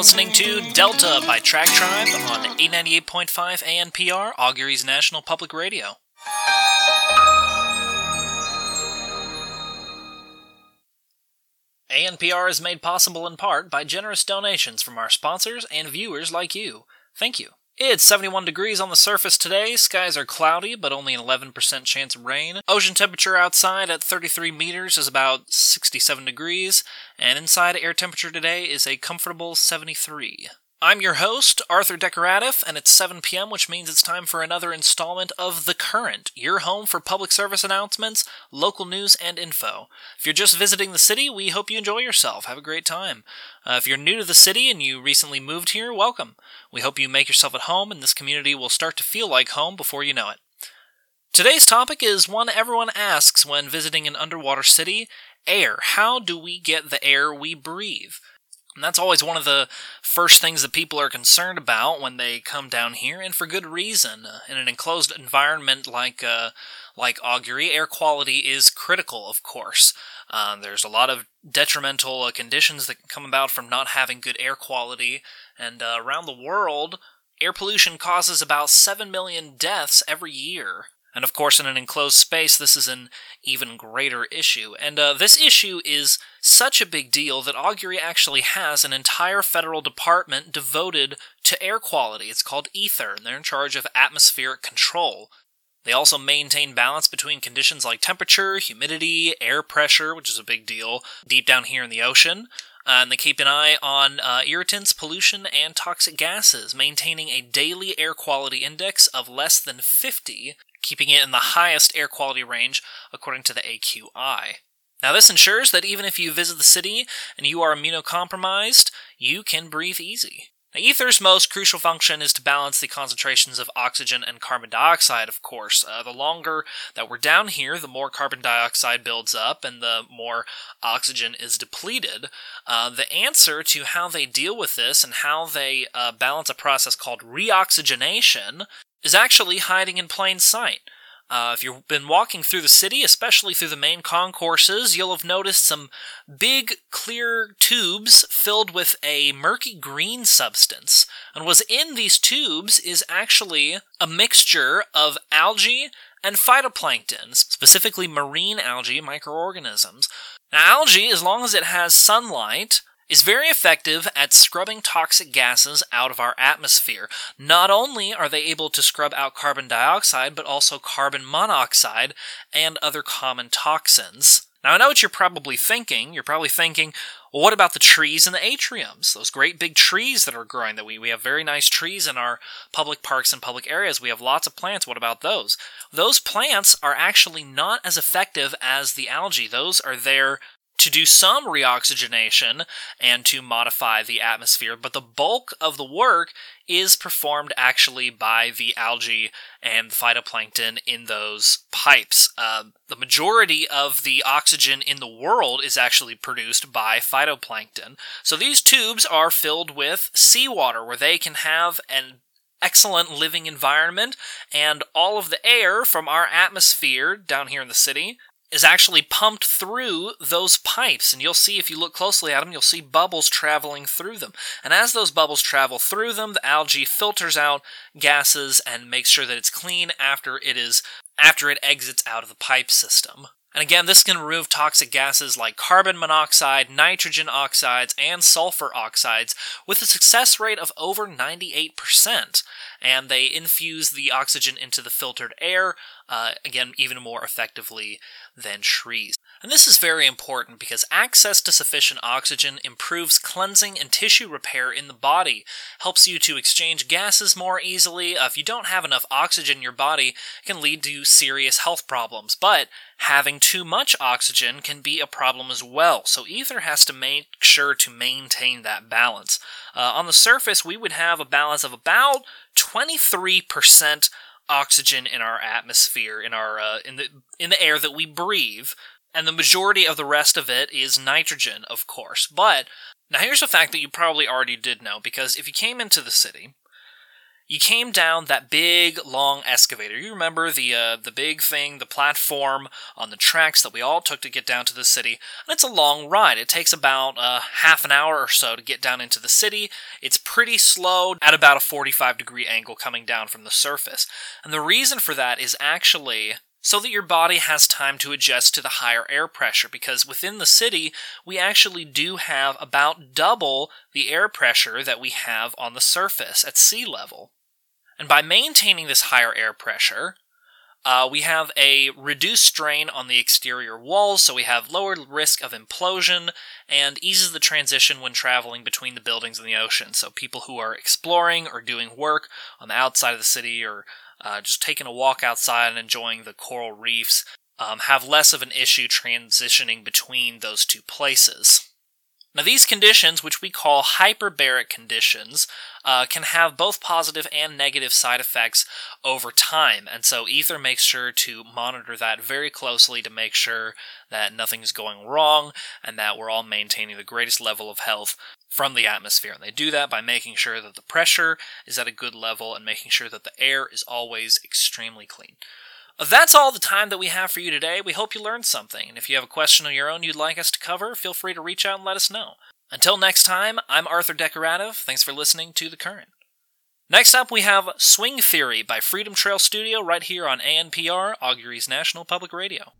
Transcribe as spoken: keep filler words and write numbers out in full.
listening to Delta by Track Tribe on eight ninety-eight point five A N P R, Augury's National Public Radio. A N P R is made possible in part by generous donations from our sponsors and viewers like you. Thank you. It's seventy-one degrees on the surface today, skies are cloudy, but only an eleven percent chance of rain. Ocean temperature outside at thirty-three meters is about sixty-seven degrees, and inside air temperature today is a comfortable seventy-three. I'm your host, Arthur Decoratif, and it's seven p.m., which means it's time for another installment of The Current, your home for public service announcements, local news, and info. If you're just visiting the city, we hope you enjoy yourself. Have a great time. Uh, if you're new to the city and you recently moved here, welcome. We hope you make yourself at home, and this community will start to feel like home before you know it. Today's topic is one everyone asks when visiting an underwater city: air. How do we get the air we breathe? And that's always one of the first things that people are concerned about when they come down here, and for good reason. In an enclosed environment like uh, like Augury, air quality is critical, of course. Uh, there's a lot of detrimental uh, conditions that can come about from not having good air quality, and uh, around the world, air pollution causes about seven million deaths every year. And of course, in an enclosed space, this is an even greater issue. And uh, this issue is such a big deal that Augury actually has an entire federal department devoted to air quality. It's called Aether, and they're in charge of atmospheric control. They also maintain balance between conditions like temperature, humidity, air pressure, which is a big deal deep down here in the ocean. Uh, and they keep an eye on uh, irritants, pollution, and toxic gases, maintaining a daily air quality index of less than fifty, keeping it in the highest air quality range according to the A Q I. Now, this ensures that even if you visit the city and you are immunocompromised, you can breathe easy. Now, Aether's most crucial function is to balance the concentrations of oxygen and carbon dioxide, of course. Uh, the longer that we're down here, the more carbon dioxide builds up and the more oxygen is depleted. Uh, the answer to how they deal with this and how they uh, balance a process called reoxygenation is actually hiding in plain sight. Uh, if you've been walking through the city, especially through the main concourses, you'll have noticed some big, clear tubes filled with a murky green substance. And what's in these tubes is actually a mixture of algae and phytoplankton, specifically marine algae microorganisms. Now, algae, as long as it has sunlight, is very effective at scrubbing toxic gases out of our atmosphere. Not only are they able to scrub out carbon dioxide, but also carbon monoxide and other common toxins. Now, I know what you're probably thinking. You're probably thinking, well, what about the trees in the atriums? Those great big trees that are growing. That we, we have very nice trees in our public parks and public areas. We have lots of plants. What about those? Those plants are actually not as effective as the algae. Those are there to do some reoxygenation and to modify the atmosphere, but the bulk of the work is performed actually by the algae and the phytoplankton in those pipes. Uh, the majority of the oxygen in the world is actually produced by phytoplankton. So these tubes are filled with seawater, where they can have an excellent living environment, and all of the air from our atmosphere down here in the city is actually pumped through those pipes, and you'll see, if you look closely at them, you'll see bubbles traveling through them. And as those bubbles travel through them, the algae filters out gases and makes sure that it's clean after it is after it exits out of the pipe system. And again, this can remove toxic gases like carbon monoxide, nitrogen oxides, and sulfur oxides with a success rate of over ninety-eight percent. And they infuse the oxygen into the filtered air, uh, again, even more effectively than trees. And this is very important because access to sufficient oxygen improves cleansing and tissue repair in the body, helps you to exchange gases more easily. Uh, if you don't have enough oxygen in your body, it can lead to serious health problems. But having too much oxygen can be a problem as well, so Aether has to make sure to maintain that balance. Uh, on the surface, we would have a balance of about twenty-three percent oxygen in our atmosphere, in our uh, in the in the air that we breathe, and the majority of the rest of it is nitrogen, of course. But now here's a fact that you probably already did know, because if you came into the city, You came down that big, long excavator. You remember the uh, the big thing, the platform on the tracks that we all took to get down to the city. And it's a long ride. It takes about uh, half an hour or so to get down into the city. It's pretty slow at about a forty-five degree angle coming down from the surface. And the reason for that is actually so that your body has time to adjust to the higher air pressure, because within the city, we actually do have about double the air pressure that we have on the surface at sea level. And by maintaining this higher air pressure, uh, we have a reduced strain on the exterior walls, so we have lower risk of implosion and eases the transition when traveling between the buildings and the ocean. So people who are exploring or doing work on the outside of the city, or uh, just taking a walk outside and enjoying the coral reefs, um, have less of an issue transitioning between those two places. Now, these conditions, which we call hyperbaric conditions, uh, can have both positive and negative side effects over time, and so Aether makes sure to monitor that very closely to make sure that nothing's going wrong and that we're all maintaining the greatest level of health from the atmosphere. And they do that by making sure that the pressure is at a good level and making sure that the air is always extremely clean. That's all the time that we have for you today. We hope you learned something, and if you have a question of your own you'd like us to cover, feel free to reach out and let us know. Until next time, I'm Arthur Decoratif. Thanks for listening to The Current. Next up, we have Swing Theory by Freedom Trail Studio right here on A N P R, Augury's National Public Radio.